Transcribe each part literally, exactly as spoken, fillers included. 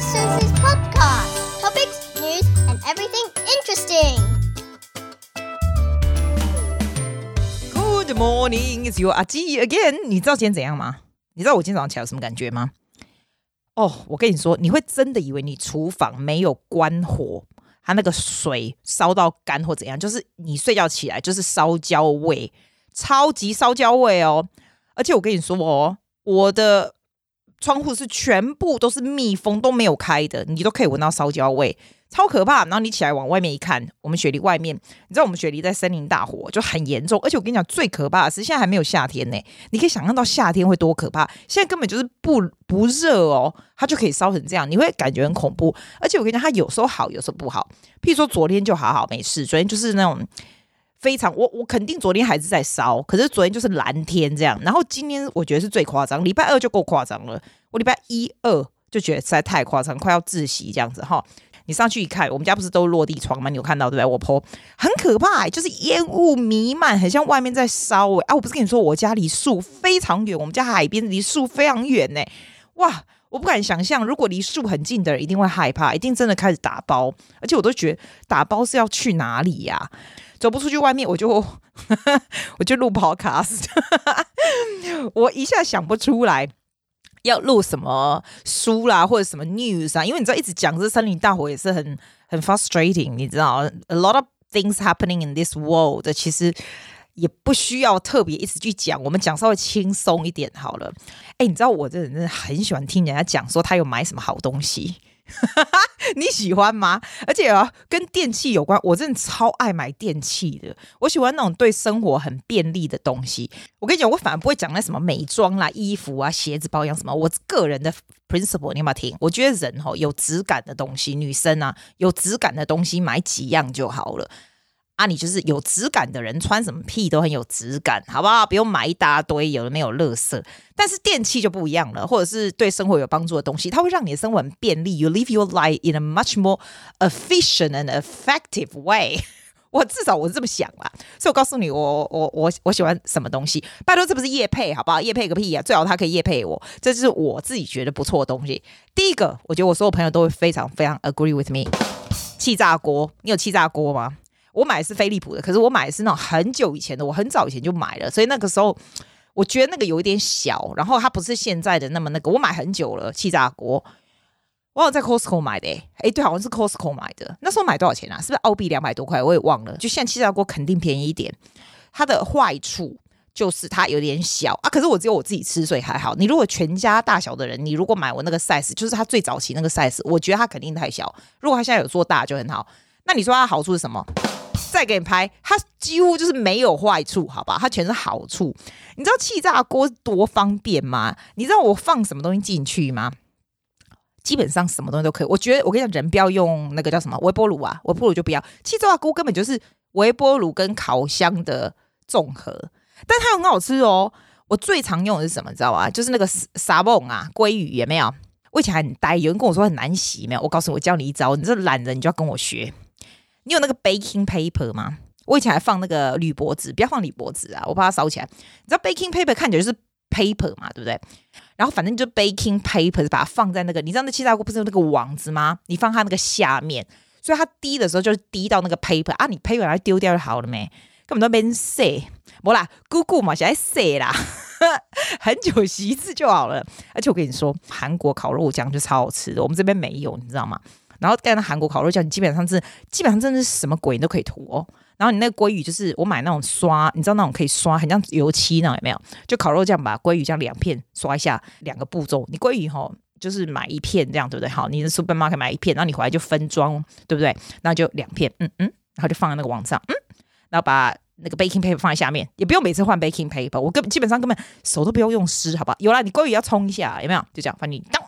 to Susie's podcast. Topics, news, and everything interesting. Good morning, it's your Ajie again. 你知道今天怎样吗？你知道我今天早上起来有什么感觉吗？哦，我跟你说，你会真的以为你厨房没有关火，它那个水烧到干或怎样，就是你睡觉起来就是烧焦味，超级烧焦味哦。而且我跟你说哦，我的窗户是全部都是密封，都没有开的，你都可以闻到烧焦味，超可怕。然后你起来往外面一看，我们雪梨外面，你知道我们雪梨在森林大火就很严重，而且我跟你讲最可怕的是现在还没有夏天呢，你可以想象到夏天会多可怕，现在根本就是不不热哦，它就可以烧成这样，你会感觉很恐怖。而且我跟你讲，它有时候好有时候不好，譬如说昨天就好好没事，昨天就是那种非常，我我肯定昨天还是在烧，可是昨天就是蓝天这样。然后今天我觉得是最夸张，礼拜二就够夸张了，我礼拜一二就觉得实在太夸张，快要窒息这样子哈。你上去一看，我们家不是都落地窗吗？你有看到对不对？我 po 很可怕、欸，就是烟雾弥漫，很像外面在烧、欸、啊！我不是跟你说我家离树非常远，我们家海边离树非常远呢、欸，哇！我不敢想象，如果离树很近的人一定会害怕，一定真的开始打包。而且我都觉得打包是要去哪里呀、啊？走不出去外面，我就我就录 podcast， 我一下想不出来要录什么书啦，或者什么 news 啊，因为你知道一直讲这森林大火也是很很 frustrating， 你知道 ，a lot of things happening in this world， 其实。也不需要特别一直去讲，我们讲稍微轻松一点好了。哎，你知道我这人真的很喜欢听人家讲说他有买什么好东西，你喜欢吗？而且、啊、跟电器有关，我真的超爱买电器的。我喜欢那种对生活很便利的东西。我跟你讲，我反而不会讲那什么美妆啦、衣服啊、鞋子、保养什么。我个人的 principle 你有没有听？我觉得人、哦、有质感的东西，女生啊有质感的东西买几样就好了。啊，你就是有质感的人，穿什么屁都很有质感，好不好？不用买一大堆有的没有垃圾。但是电器就不一样了，或者是对生活有帮助的东西，它会让你的生活很便利。You live your life in a much more efficient and effective way。我至少我是这么想啦，所以我告诉你，我我我我喜欢什么东西。拜托，这不是业配好不好？业配个屁啊！最好他可以业配我，这就是我自己觉得不错的东西。第一个，我觉得我所有朋友都会非常非常 agree with me。气炸锅，你有气炸锅吗？我买的是飞利浦的，可是我买的是那种很久以前的，我很早以前就买了，所以那个时候我觉得那个有一点小，然后它不是现在的那么那个，我买很久了气炸锅，我有在 Costco 买的、欸，哎，对，好像是 Costco 买的，那时候买多少钱啊？是不是澳币两百多块？我也忘了。就现在气炸锅肯定便宜一点，它的坏处就是它有点小啊，可是我只有我自己吃，所以还好。你如果全家大小的人，你如果买我那个 size， 就是它最早期那个 size， 我觉得它肯定太小。如果它现在有做大就很好。那你说它的好处是什么？再给你拍，它几乎就是没有坏处，好吧？它全是好处。你知道气炸锅多方便吗？你知道我放什么东西进去吗？基本上什么东西都可以。我觉得我跟你讲，人不要用那个叫什么微波炉啊，微波炉就不要。气炸锅根本就是微波炉跟烤箱的综合，但它很好吃哦。我最常用的是什么？你知道吗？就是那个沙蹦啊，鲑鱼有没有？我以前很呆，有人跟我说很难洗，没有？我告诉你，我教你一招，你这懒人你就要跟我学。你有那个 baking paper 吗？我以前还放那个铝箔纸，不要放铝箔纸啊，我怕它烧起来。你知道 baking paper 看起来就是 paper 嘛，对不对？然后反正就 baking paper 把它放在那个，你知道那气炸锅不是有那个网子吗？你放它那个下面，所以它滴的时候就是滴到那个 paper 啊，你 paper 把它丢掉就好了没？根本都没洗，没啦，姑姑嘛，现在洗啦。很久洗一次就好了。而且我跟你说，韩国烤肉酱就超好吃的，我们这边没有，你知道吗？然后干到韩国烤肉酱，你基本上是基本上真的是什么鬼你都可以涂哦。然后你那个鲑鱼就是我买那种刷，你知道那种可以刷，很像油漆那种有没有？就烤肉酱把鲑鱼这样两片刷一下，两个步骤。你鲑鱼吼、哦、就是买一片这样对不对？好，你的 supermarket 买一片，然后你回来就分装，对不对？然后就两片，嗯嗯，然后就放在那个网上，嗯，然后把那个 baking paper 放在下面，也不用每次换 baking paper， 我根基本上根本手都不用用湿，好吧？有啦，你鲑鱼要冲一下有没有？就这样，反正你当，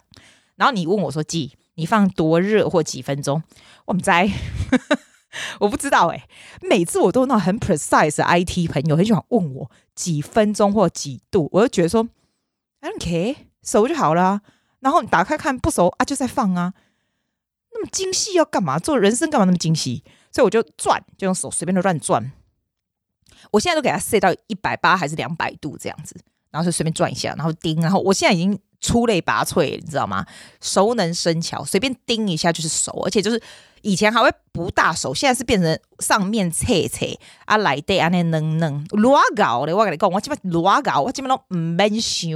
然后你问我说记。你放多热或几分钟？我们在，我不知道哎、欸。每次我都有那种很 precise 的 I T 朋友很喜欢问我几分钟或几度，我就觉得说 I don't care， 熟就好啦。然后你打开看不熟啊，就再放啊。那么精细要干嘛？做人生干嘛那么精细？所以我就转，就用手随便的乱转。我现在都给它 set 到一百八还是两百度这样子，然后就随便转一下，然后叮，然后我现在已经。出类拔萃，你知道吗？熟能生巧，随便叮一下就是熟，而且就是以前还会不大熟，现在是变成上面脆脆啊，内底安尼嫩嫩。罗糕嘞，我跟你讲，我基本罗糕，我基本都唔免想。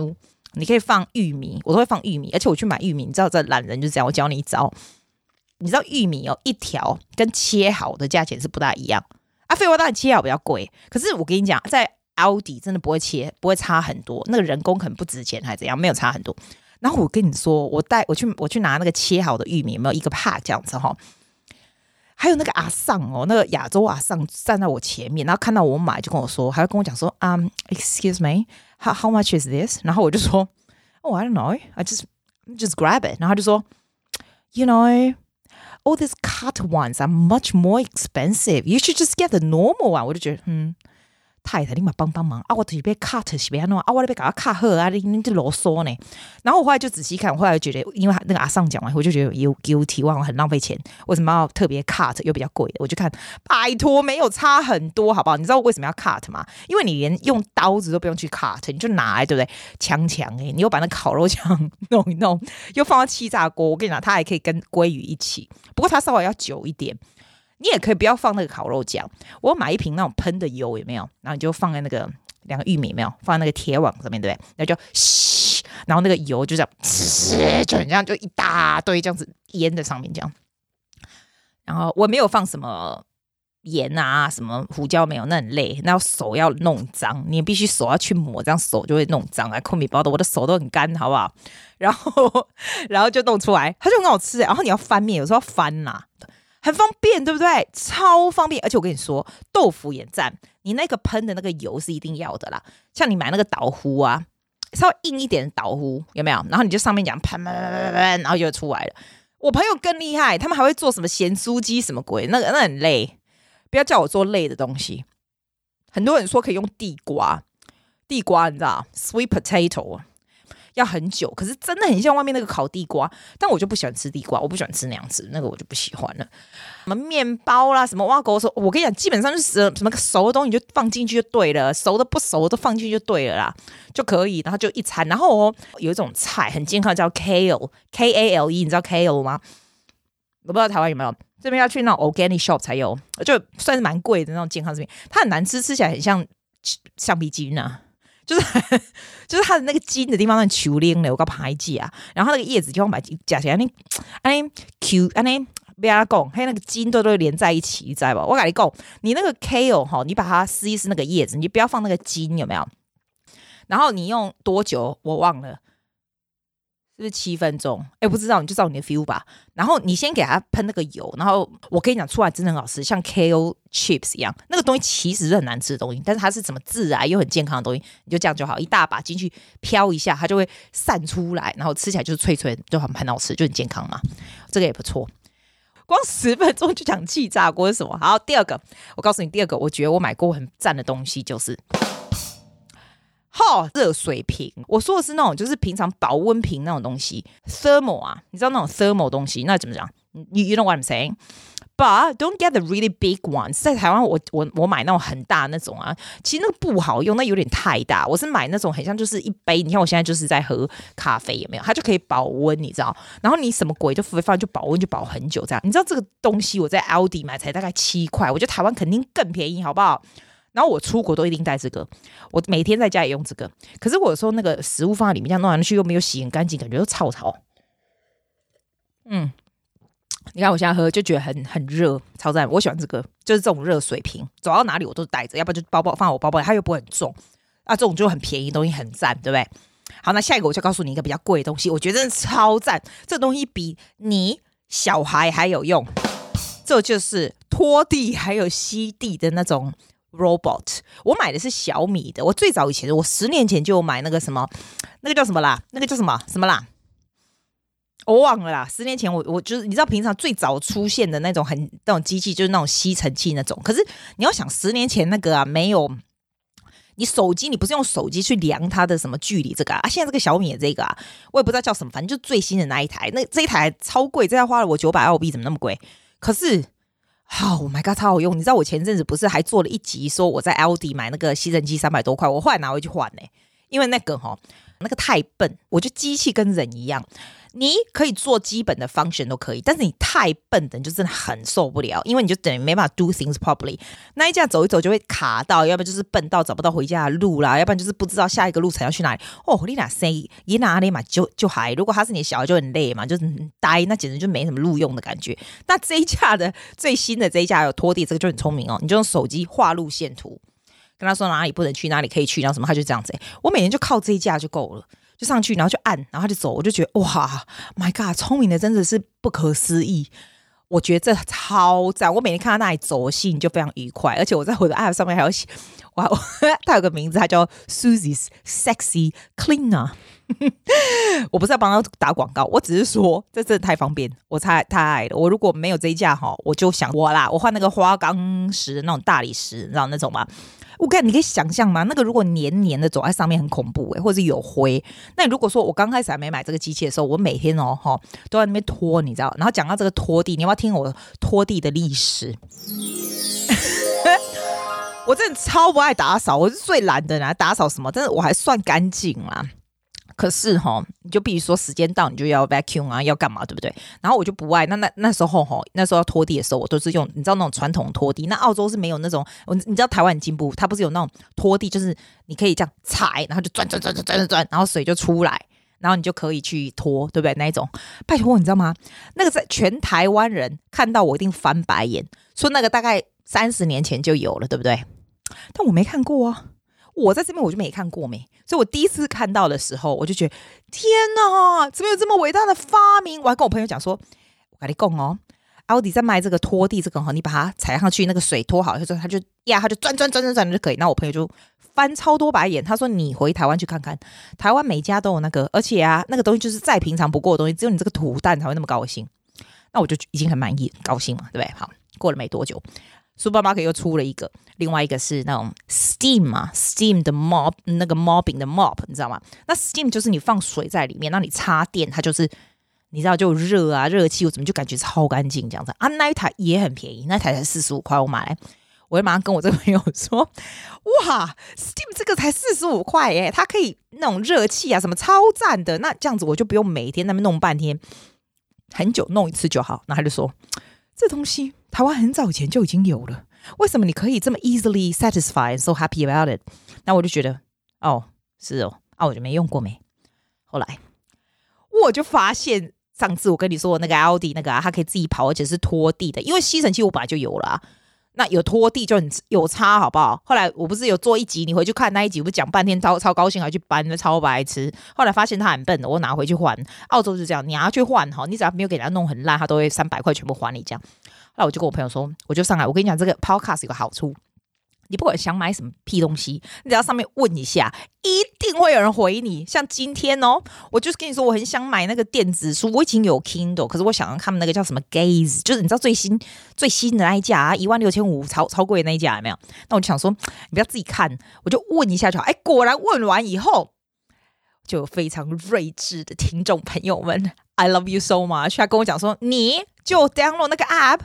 你可以放玉米，我都会放玉米，而且我去买玉米，你知道这懒人就这样。我教你一招，你知道玉米哦，一条跟切好的价钱是不大一样啊。废话，当然切好比较贵，可是我跟你讲，在奥迪真的不会切，不会差很多。那个人工可能不值钱，还怎样？没有差很多。然后我跟你说，我带我去我去拿那个切好的玉米，有没有一个帕这样子哈、哦？还有那个阿桑哦，那个亚洲阿桑站在我前面，然后看到我买就跟我说，还要跟我讲说啊、um, ，Excuse me, how how much is this？ 然后我就说 ，Oh, I don't know, I just just grab it。然后他就说 ，You know。All these cut ones are much more expensive. You should just get the normal one. 我就觉得，嗯，太太，你嘛帮帮忙啊！我就是被 cut 是被安怎啊？我咧被搞啊 cut 好啊！你你这啰嗦呢？然后我后来就仔细看，我后来就觉得，因为那个阿尚讲完，我就觉得有 guilty， 我很浪费钱。为什么要特别 cut 又比较贵的？我就看，拜托，没有差很多，好不好？你知道为什么要 cut 吗？因为你连用刀子都不用去 cut， 你就拿来，对不对？强强哎，你又把那烤肉酱弄一弄，又放到气炸锅。我跟你讲，它还可以跟鲑鱼一起。不过它稍微要久一点，你也可以不要放那个烤肉酱。我买一瓶那种喷的油，有没有？然后你就放在那个两个玉米，有没有？放在那个铁网上面，对不对？然后就嘘，然后那个油就这样，就很像就一大堆这样子腌在上面这样。然后我没有放什么盐啊，什么胡椒没有，那很累，那手要弄脏，你必须手要去抹，这样手就会弄脏啊。空米包的，我的手都很干，好不好？然后，然后就弄出来，它就很好吃、欸。然后你要翻面，有时候要翻啦、啊，很方便，对不对？超方便。而且我跟你说，豆腐也赞，你那个喷的那个油是一定要的啦。像你买那个导糊啊，稍微硬一点的导糊，有没有？然后你就上面讲喷喷喷喷，然后就出来了。我朋友更厉害，他们还会做什么咸酥鸡什么鬼，那个那很累。不要叫我做累的东西。很多人说可以用地瓜，地瓜你知道 ，sweet potato 要很久，可是真的很像外面那个烤地瓜，但我就不喜欢吃地瓜，我不喜欢吃那样子，那个我就不喜欢了。什么面包啦，什么挖狗手，我跟你讲，基本上就是什么熟的东西就放进去就对了，熟的不熟的都放进去就对了啦，就可以，然后就一餐。然后、哦、有一种菜很健康，叫 Kale，K A L E， 你知道 Kale 吗？我不知道台湾有没有。这边要去那种 organic shop 才有，就算是蛮贵的那种健康食品，它很难吃，吃起来很像橡皮筋啊，就是就是它的那个筋的地方很球裂的，我搞排挤啊，然后它那个叶子就把夹起来，那那 Q 那不要讲，还有那个筋都都连在一起，你知道吧？我跟你讲，你那个 kale 你把它撕一撕那个叶子，你不要放那个筋，有没有？然后你用多久我忘了。是不是七分钟？哎，不知道，你就照你的 feel 吧。然后你先给它喷那个油，然后我跟你讲，出来真的很好吃，像 kale chips 一样。那个东西其实是很难吃的东西，但是它是怎么自然又很健康的东西，你就这样就好，一大把进去飘一下，它就会散出来，然后吃起来就是脆脆，就很很好吃，就很健康嘛。这个也不错。光十分钟就讲气炸锅是什么？好，第二个，我告诉你，第二个，我觉得我买过很赞的东西就是。哦，热水瓶，我说的是那种就是平常保温瓶那种东西 ，thermo 啊，你知道那种 thermo 东西，那怎么讲 you, ？You know what I'm saying? But don't get the really big ones。在台湾我，我我买那种很大那种啊，其实那个不好用，那有点太大。我是买那种很像就是一杯，你看我现在就是在喝咖啡，有没有？它就可以保温，你知道？然后你什么鬼就放就保温就保很久这样。你知道这个东西我在 Aldi 买才大概七块，我觉得台湾肯定更便宜，好不好？然后我出国都一定带这个，我每天在家也用这个。可是我有时候那个食物放在里面，这样弄上去又没有洗很干净，感觉都臭臭。嗯，你看我现在喝就觉得很很热，超赞。我喜欢这个，就是这种热水瓶，走到哪里我都带着，要不然就包包放我包包里，它又不会很重啊。这种就很便宜，东西很赞，对不对？好，那下一个我就告诉你一个比较贵的东西，我觉得真的超赞，这东西比你小孩还有用。这就是拖地还有吸地的那种。robot， 我买的是小米的。我最早以前，我十年前就买那个什么，那个叫什么啦？那个叫什么什么啦？我忘了啦。十年前我我就是你知道，平常最早出现的那种很那种机器，就是那种吸尘器那种。可是你要想，十年前那个啊，没有你手机，你不是用手机去量它的什么距离这个 啊, 啊？现在这个小米的这个啊，我也不知道叫什么，反正就最新的那一台。那这一台超贵，这台花了我九百澳币，怎么那么贵？可是。Oh my god， 超好用！你知道我前阵子不是还做了一集，说我在 Aldi 买那个吸尘器三百多块，我后来拿回去换呢、欸，因为那个哈，那个太笨，我觉得机器跟人一样，你可以做基本的 function 都可以，但是你太笨的你就真的很受不了，因为你就等于没办法 do things properly。 那一架走一走就会卡到，要不然就是笨到找不到回家的路啦，要不然就是不知道下一个路程要去哪里。哦，你哪生意你哪里嘛就就还，如果他是你小孩就很累嘛，就是很呆，那简直就没什么路用的感觉。那这一架的最新的这一架有拖地，这个就很聪明哦，你就用手机画路线图，跟他说哪里不能去哪里可以去，然后什么他就这样子、欸、我每天就靠这一架就够了，就上去然后就按，然后他就走，我就觉得哇 my god， 聪明的真的是不可思议，我觉得这超赞，我每天看他那里走心就非常愉快。而且我在我的 app 上面还有写，哇，他有个名字，他叫 Susie's Sexy Cleaner 我不是要帮他打广告，我只是说这真的太方便，我太太爱了。我如果没有这一架，我就想我啦，我换那个花岗石那种大理石，你知道那种吗？我看你可以想象吗？那个如果黏黏的走在上面很恐怖、欸、或者有灰。那如果说我刚开始还没买这个机器的时候，我每天哦哈都在那边拖，你知道。然后讲到这个拖地，你要不要听我拖地的历史？我真的超不爱打扫，我是最懒的啦，打扫什么？但是我还算干净啦。可是哈，你就必须说时间到，你就要 vacuum 啊，要干嘛，对不对？然后我就不爱那那那时候哈，那时候要拖地的时候，我都是用你知道那种传统拖地。那澳洲是没有那种，你知道台湾很进步，它不是有那种拖地，就是你可以这样踩，然后就转转转转转转，然后水就出来，然后你就可以去拖，对不对？那一种，拜托你知道吗？那个在全台湾人看到我一定翻白眼，说那个大概三十年前就有了，对不对？但我没看过啊。我在这边我就没看过没，所以我第一次看到的时候，我就觉得天哪，怎么有这么伟大的发明？我还跟我朋友讲说，我跟你讲哦，奥迪在卖这个拖地这个，你把它踩上去，那个水拖好，就它就呀，它就转转转转转就可以。那我朋友就翻超多白眼，他说你回台湾去看看，台湾每家都有那个，而且啊，那个东西就是再平常不过的东西，只有你这个土蛋才会那么高兴。那我就已经很满意，高兴嘛，对不对？好，过了没多久。Supermarket 又出了一个，另外一个是那种 steam 嘛 ，steam 的 mop， 那个 mopping 的 mop， 你知道吗？那 steam 就是你放水在里面，让你插电，它就是你知道就热啊，热气，我怎么就感觉超干净这样子啊？那一台也很便宜，那台才四十五块，我买来，我就马上跟我这个朋友说，哇 ，steam 这个才四十五块耶，它可以那种热气啊什么超赞的，那这样子我就不用每天那边弄半天，很久弄一次就好。那他就说。这东西台湾很早以前就已经有了，为什么你可以这么 easily satisfied and so happy about it？ 那我就觉得哦是哦啊，我就没用过没。后来我就发现上次我跟你说那个奥迪那个啊，它可以自己跑，而且是拖地的，因为吸尘器我本来就有了、啊，那有拖地就很有差好不好？后来我不是有做一集，你回去看那一集，我不是讲半天超超高兴，还去搬超白痴。后来发现他很笨的，我拿回去换。澳洲是这样，你拿去换哈，你只要没有给他弄很烂，他都会三百块全部还你这样。后来我就跟我朋友说，我就上来，我跟你讲这个 podcast 有个好处，你不管想买什么屁东西，你只要上面问一下，一定会有人回你。像今天哦，我就是跟你说，我很想买那个电子书，我已经有 Kindle， 可是我想要看那个叫什么 Gaze， 就是你知道最新最新的那一架啊，一万六千五超超贵的那一架有没有？那我就想说，你不要自己看，我就问一下就好。哎，果然问完以后，就有非常睿智的听众朋友们 ，I love you so much， 他跟我讲说，你就 download 那个 app。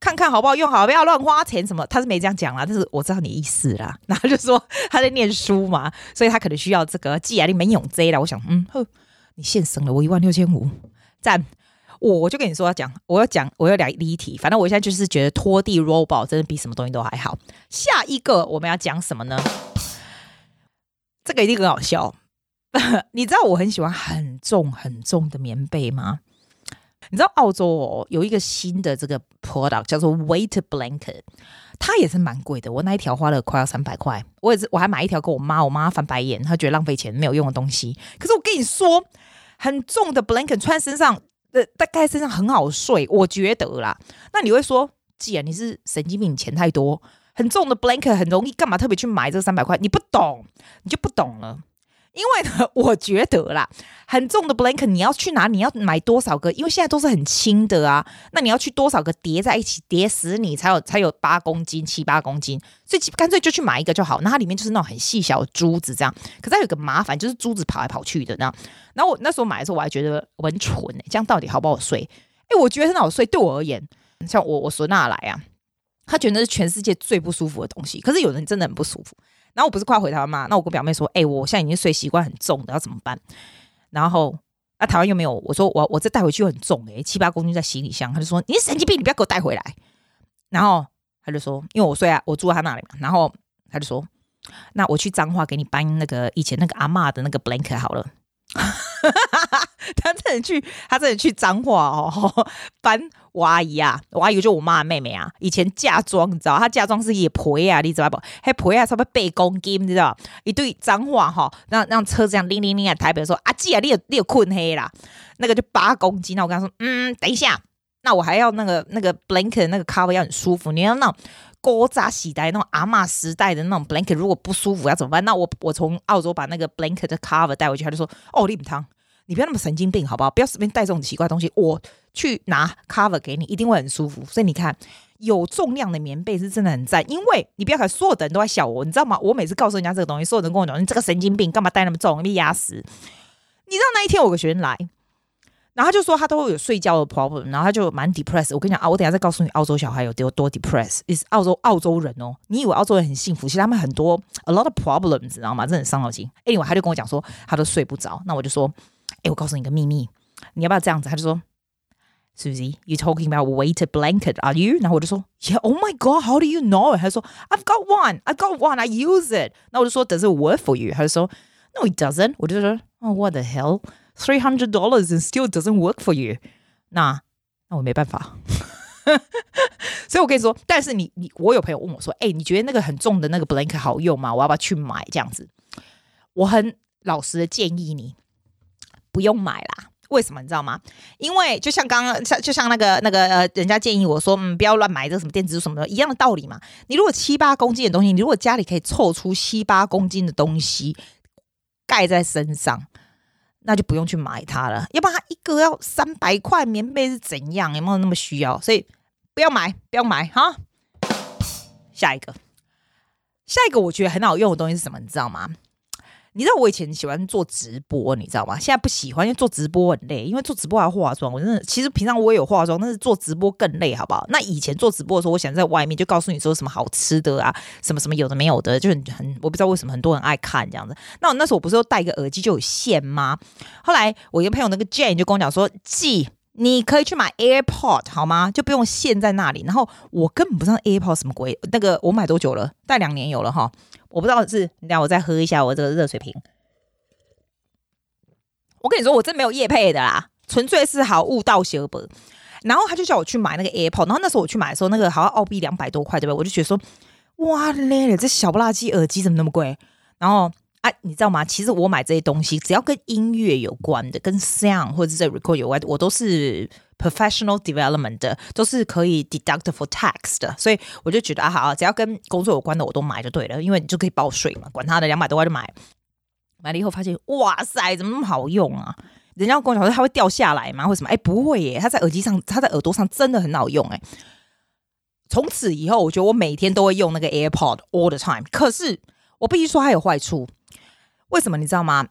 看看好不好用好，不要乱花钱什么，他是没这样讲啦，但是我知道你意思啦。然后就说他在念书嘛，所以他可能需要这个寄来的没用这啦。我想，嗯，呵，你现省了我一万六千五，赞！我就跟你说要讲，我要讲，我要来离题。反正我现在就是觉得拖地 robot 真的比什么东西都还好。下一个我们要讲什么呢？这个一定很好笑。你知道我很喜欢很重很重的棉被吗？你知道澳洲哦有一个新的这个 product 叫做 weight blanket， 它也是蛮贵的，我那一条花了快要三百块，我也是我还买一条给我妈，我妈翻白眼，她觉得浪费钱没有用的东西。可是我跟你说，很重的 blanket 穿身上，呃，大概身上很好睡，我觉得啦。那你会说，既然你是神经病，你钱太多，很重的 blanket 很容易，干嘛特别去买这三百块？你不懂，你就不懂了。因为呢，我觉得啦，很重的 blanket 你要去哪里，你要买多少个？因为现在都是很轻的啊，那你要去多少个叠在一起，叠死你才有才有八公斤、七八公斤，所以干脆就去买一个就好。那它里面就是那种很细小的珠子这样，可是它有个麻烦，就是珠子跑来跑去的那样。然后我那时候买的时候，我还觉得我很蠢哎、欸，这样到底好不好睡？哎，我觉得很好睡，对我而言，像我我孙娜来啊，她觉得那是全世界最不舒服的东西，可是有人真的很不舒服。然后我不是快回台湾嘛，那我跟表妹说，哎、欸，我现在已经睡习惯很重的，要怎么办？然后那、啊、台湾又没有，我说我我这带回去很重哎、欸，七八公斤在行李箱，他就说你神经病，你不要给我带回来。然后他就说，因为我睡啊，我住在他那里嘛，然后他就说，那我去彰化给你搬那个以前那个阿嬷的那个 blanket 好了。他真的去，他真的去彰化哦，搬我阿姨啊，我阿姨就我妈的妹妹啊，以前嫁妆你知道，她嫁妆是也陪啊，你知道不？还陪啊，差不多八公斤，你知道？一对彰化哈、哦，让让车这样拎拎拎啊，台北说阿姐啊，你有你有困黑啦，那个就八公斤，那我跟他说，嗯，等一下，那我还要那个那个 blanket 那个 cover 要很舒服，你要那种。古早时代那种阿嬷时代的那种 blanket 如果不舒服要怎么办？那我我从澳洲把那个 blanket 的 cover 带回去，他就说：“哦，你不汤，你不要那么神经病好不好？不要随便带这种奇怪的东西，我去拿 cover 给你，一定会很舒服。”所以你看，有重量的棉被是真的很赞，因为你不要看所有的人都在笑我，你知道吗？我每次告诉人家这个东西，所有人跟我讲：“你这个神经病，干嘛带那么重？被压死！”你知道那一天我有个学生来。然后他就说他都会有睡觉的 problem， 然后他就蛮 depressed。我跟你讲啊，我等一下再告诉你澳洲小孩有多 depressed。是澳洲澳洲人哦，你以为澳洲人很幸福，其实他们很多 a lot of problems， 你知道吗？真的很伤脑筋。Anyway， 他就跟我讲说他都睡不着。那我就说，哎，我告诉你个秘密，你要不要这样子？他就说 ，Susie， you talking about weighted blanket are you？ 然后我就说 ，Yeah， oh my god，how do you know？ 他就说 ，I've got one，I've got one，I use it。那我就说 ，Does it work for you？ 他就说 ，No， it doesn't。我就说 ，Oh what the hell？three hundred dollars and still doesn't work for you， 那那我没办法，所以我跟你说，但是你你我有朋友问我说，哎、欸，你觉得那个很重的那个 blanket 好用吗？我要不要去买这样子？我很老实的建议你不用买啦。为什么你知道吗？因为就像刚刚就像那个那个、呃、人家建议我说，嗯，不要乱买这什么电子书什么的，一样的道理嘛。你如果七八公斤的东西，你如果家里可以凑出七八公斤的东西盖在身上。那就不用去买它了，要不然它一个要三百块棉被是怎样？有没有那么需要？所以不要买，不要买哈。下一个，下一个我觉得很好用的东西是什么？你知道吗？你知道我以前喜欢做直播，你知道吗？现在不喜欢，因为做直播很累，因为做直播还要化妆。我真的，其实平常我也有化妆，但是做直播更累，好不好？那以前做直播的时候，我想在外面就告诉你说什么好吃的啊，什么什么有的没有的，就很很，我不知道为什么很多人爱看这样子。那我那时候我不是又戴一个耳机就有线吗？后来我一个朋友那个 Jane 就跟我讲说，G，你可以去买 AirPod 好吗？就不用线在那里。然后我根本不知道 AirPod 什么鬼，那个我买多久了？大概两年有了哈。我不知道是，等一下我再喝一下我这个热水瓶。我跟你说，我真没有业配的啦，纯粹是好物到小本。然后他就叫我去买那个 AirPod， 然后那时候我去买的时候，那个好像澳币两百多块，对不对？我就觉得说，哇嘞，这小不拉几耳机怎么那么贵？然后。啊，你知道吗？其实我买这些东西，只要跟音乐有关的、跟 sound 或者是 record 有关的，我都是 professional development 的，都是可以 deduct for tax 的。所以我就觉得啊，好，只要跟工作有关的，我都买就对了，因为你就可以报税嘛，管他的，两百多块就买。买了以后发现，哇塞，怎么那么好用啊？人家跟我讲说它会掉下来吗？或什么？哎，不会耶，它在耳机上，它在耳朵上真的很好用哎。从此以后，我觉得我每天都会用那个 AirPod all the time。可是我必须说，它有坏处。为什么你知道吗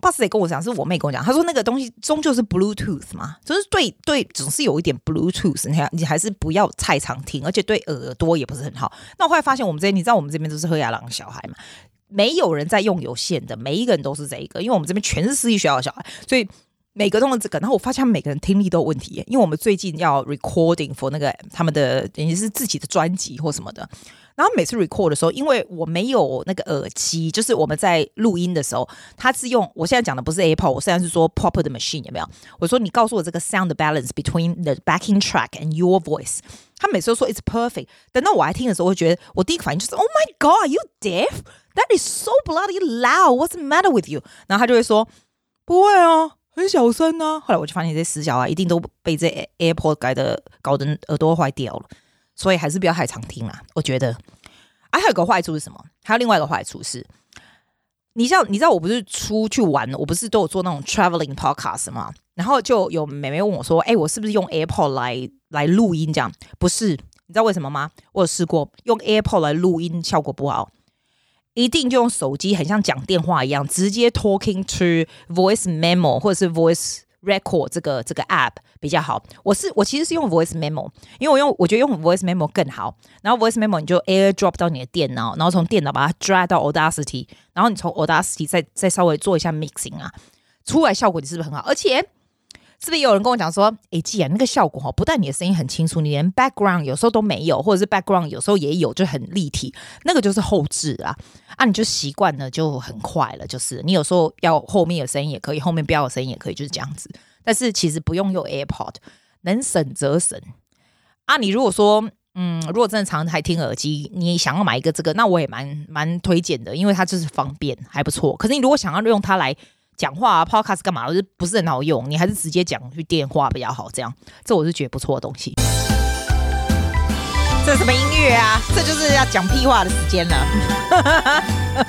？Boss 也跟我讲，是我妹跟我讲，她说那个东西终究是 Bluetooth 嘛，就是对对，总是有一点 Bluetooth， 你你还是不要太常听，而且对耳朵也不是很好。那我后来发现，我们这你知道我们这边都是喝牙郎小孩嘛，没有人在用有线的，每一个人都是这一个，因为我们这边全是私立学校的小孩，所以每个都是这个。然后我发现他们每个人听力都有问题，因为我们最近要 recording for 那个他们的也是自己的专辑或什么的。然后每次 record 的时候，因为我没有那个耳机，就是我们在录音的时候，他是用我现在讲的不是 AirPod， 我现在是说 proper 的 machine 有没有？我说你告诉我这个 sound balance between the backing track and your voice。他每次都说 it's perfect， 等到我来听的时候，我会觉得我第一个反应就是 Oh my God, you deaf? That is so bloody loud. What's the matter with you? 然后他就会说不会啊，很小声啊。后来我就发现这些死小孩一定都被这 AirPod 改的搞得耳朵坏掉了。所以还是不要太常听啦，我觉得。啊，还有个坏处是什么？还有另外一个坏处是，你像你知道我不是出去玩，我不是都有做那种 traveling podcast 吗？然后就有妹妹问我说：“哎、欸，我是不是用 AirPod 来来录音？”这样不是，你知道为什么吗？我有试过用 AirPod 来录音，效果不好，一定就用手机，很像讲电话一样，直接 talking to voice memo 或者是 voice record 这个这个 app 比较好。我是我其实是用 voice memo， 因为我用我觉得用 voice memo 更好。然后 voice memo 你就 airdrop 到你的电脑，然后从电脑把它 drag 到 Audacity， 然后你从 Audacity 再再稍微做一下 mixing 啊，出来效果你是不是很好？而且是不是有人跟我讲说，哎，既然那个效果不但你的声音很清楚，你连 background 有时候都没有，或者是 background 有时候也有，就很立体，那个就是后置啦。啊，你就习惯了就很快了，就是你有时候要后面有声音也可以，后面不要有声音也可以，就是这样子。但是其实不用用 AirPod， 能省则省啊。你如果说嗯，如果真的常还听耳机，你想要买一个这个，那我也蛮蛮推荐的，因为它就是方便还不错。可是你如果想要用它来讲话啊 ，podcast 干嘛？就是不是很好用，你还是直接讲去电话比较好。这样，这我是觉得不错的东西。这是什么音乐啊？这就是要讲屁话的时间了。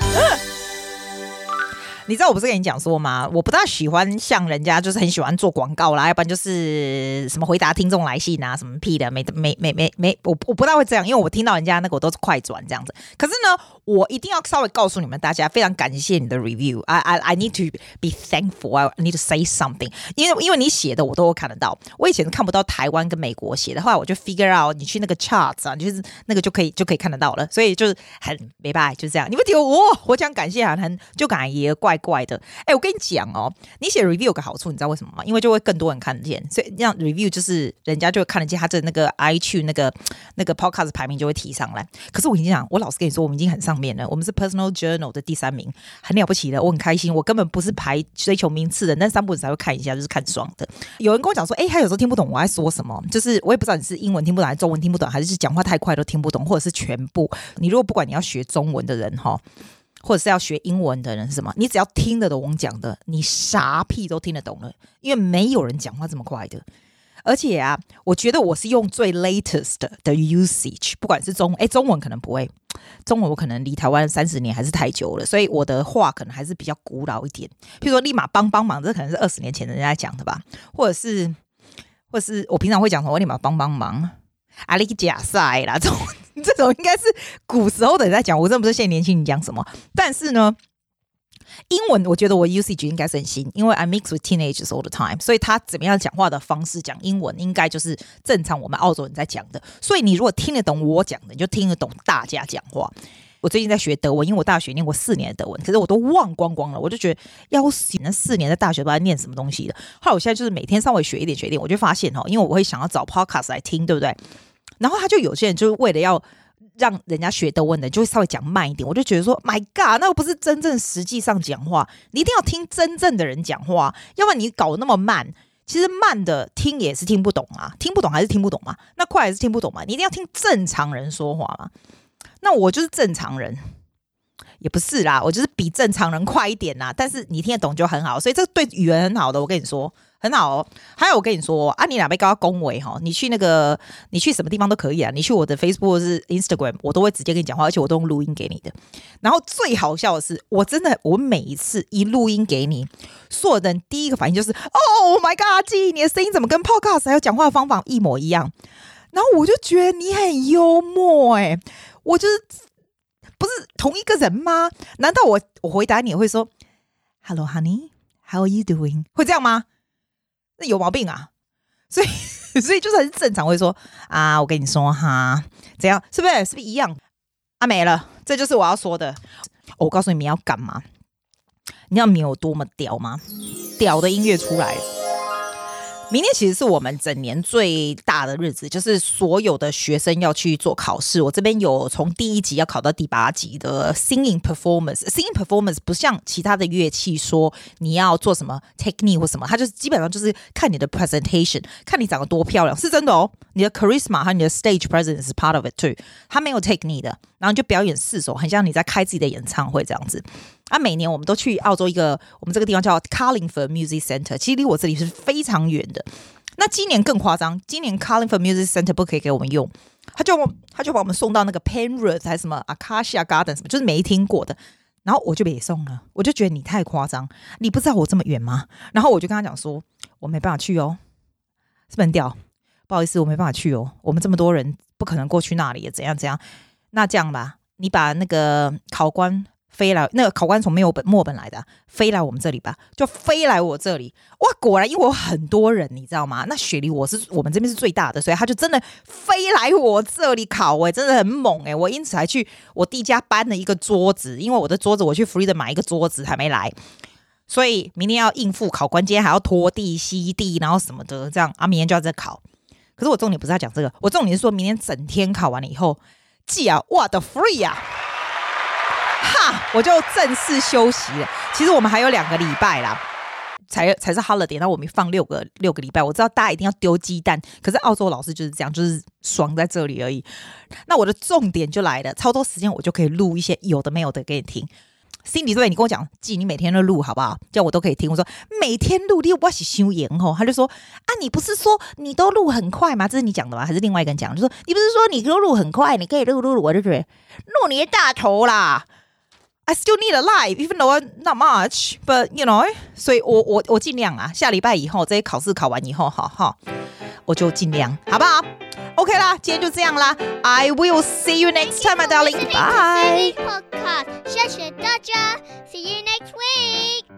你知道我不是跟你讲说吗？我不大喜欢像人家就是很喜欢做广告啦，要不然就是什么回答听众来信啊，什么屁的，没没没没没，我我不大会这样，因为我听到人家那个我都是快转这样子。可是呢，我一定要稍微告诉你们大家，非常感谢你的 review， I I I need to be thankful， I need to say something， 因为因为你写的我都会看得到，我以前看不到台湾跟美国写的，后来我就 figure out， 你去那个 charts 啊，就是那个就可以就可以看得到了，所以就是很没办法，就是这样。你们觉得我我讲感谢很就感觉怪。怪的，欸，我跟你讲哦，你写 review 有个好处，你知道为什么吗？因为就会更多人看得见，所以让 review 就是人家就会看得见，他的那个 iTunes 那个那个 podcast 排名就会提上来。可是我跟你讲，我老实跟你说，我们已经很上面了，我们是 Personal Journal 的第三名，很了不起的，我很开心。我根本不是排追求名次的，但三不五时才会看一下，就是看爽的。有人跟我讲说，欸，他有时候听不懂我在说什么，就是我也不知道你是英文听不懂，还是中文听不懂，还是讲话太快都听不懂，或者是全部。你如果不管你要学中文的人哈。或者是要学英文的人是什么？你只要听得懂我讲的，你啥屁都听得懂了，因为没有人讲话这么快的。而且啊，我觉得我是用最 latest 的 usage， 不管是中哎中文可能不会，中文我可能离台湾三十年还是太久了，所以我的话可能还是比较古老一点。譬如说，立马帮帮忙，这可能是二十年前人家讲的吧，或者是，或者是我平常会讲什么，立马帮帮忙，阿里假赛啦这种。这种应该是古时候的人在讲，我真的不是现在年轻人讲什么。但是呢，英文我觉得我 usage 应该是很新，因为 I mix with teenagers all the time， 所以他怎么样讲话的方式讲英文，应该就是正常我们澳洲人在讲的。所以你如果听得懂我讲的，你就听得懂大家讲话。我最近在学德文，因为我大学念过四年的德文，可是我都忘光光了。我就觉得，要死，那四年在大学都在念什么东西的。后来我现在就是每天稍微学一点学一点，我就发现哦，因为我会想要找 podcast 来听，对不对？然后他就有些人就是为了要让人家学德文的，就会稍微讲慢一点。我就觉得说 ，My God， 那个不是真正实际上讲话，你一定要听真正的人讲话，要不然你搞那么慢，其实慢的听也是听不懂啊，听不懂还是听不懂嘛，那快还是听不懂嘛，你一定要听正常人说话嘛。那我就是正常人。也不是啦，我就是比正常人快一点啦，但是你听得懂就很好，所以这对语言很好的，我跟你说很好哦。还有我跟你说啊，你哪边搞到恭维哈？你去那个，你去什么地方都可以啊，你去我的 Facebook 或是 Instagram， 我都会直接跟你讲话，而且我都用录音给你的。然后最好笑的是，我真的我每一次一录音给你，所有人第一个反应就是 Oh my God， Ajie， 你的声音怎么跟 Podcast 还有讲话的方法一模一样？然后我就觉得你很幽默哎、欸，我就是。不是同一个人吗？难道我我回答你会说 "Hello, honey, how are you doing"？ 会这样吗？那有毛病啊！所以所以就是很正常会说啊，我跟你说哈，怎样？是不是？是不是一样？啊，没了，这就是我要说的。哦、我告诉你们要干嘛？你知道你有多么屌吗？屌的音乐出来了。明天其实是我们整年最大的日子，就是所有的学生要去做考试。我这边有从第一级要考到第八级的 singing performance。singing performance 不像其他的乐器说你要做什么 technique 或什么，它就是基本上就是看你的 presentation， 看你长得多漂亮，是真的哦。你的 charisma 和你的 stage presence 是 part of it too。它没有 technique 的，然后你就表演四首，很像你在开自己的演唱会这样子。啊，每年我们都去澳洲一个，我们这个地方叫 Callingford Music Center， 其实离我这里是非常远的。那今年更夸张，今年 Callingford Music Center 不可以给我们用，他就他就把我们送到那个 Penruth 还是什么 Acacia Gardens 什么，就是没听过的。然后我就被送了，我就觉得你太夸张，你不知道我这么远吗？然后我就跟他讲说，我没办法去哦，是不是很屌？不好意思，我没办法去哦，我们这么多人不可能过去那里，怎样怎样？那这样吧，你把那个考官。飞来，那个考官从没有本墨本来的、啊，飞来我们这里吧，就飞来我这里。哇，果然因为有很多人，你知道吗？那雪梨我是我们这边是最大的，所以他就真的飞来我这里考、欸，哎，真的很猛哎、欸。我因此还去我弟家搬了一个桌子，因为我的桌子我去 Freedom 买一个桌子还没来，所以明天要应付考官，今天还要拖地、吸地，然后什么的，这样啊，明天就要再考。可是我重点不是要讲这个，我重点是说明天整天考完了以后，既啊，我的 free 啊！哈，我就正式休息了。其实我们还有两个礼拜啦，才才是 holiday。那我们放六个六个礼拜，我知道大家一定要丢鸡蛋，可是澳洲老师就是这样，就是爽在这里而已。那我的重点就来了，超多时间我就可以录一些有的没有的给你听。Cindy 对你跟我讲，记你每天都录好不好？这样我都可以听。我说每天录，你我是修言吼，他就说啊，你不是说你都录很快吗？这是你讲的吗？还是另外一个人讲？就说你不是说你都录很快，你可以录录录，我就觉得录你的大头啦。I still need a life, even though not much, but you know. 所以我我我尽量啊，下礼拜以后这些考试考完以后，好好，我就尽量，好不好 ？OK 啦，今天就这样啦。I will see you next time, my darling. Bye. Podcast， 谢谢大家 ，See you next week.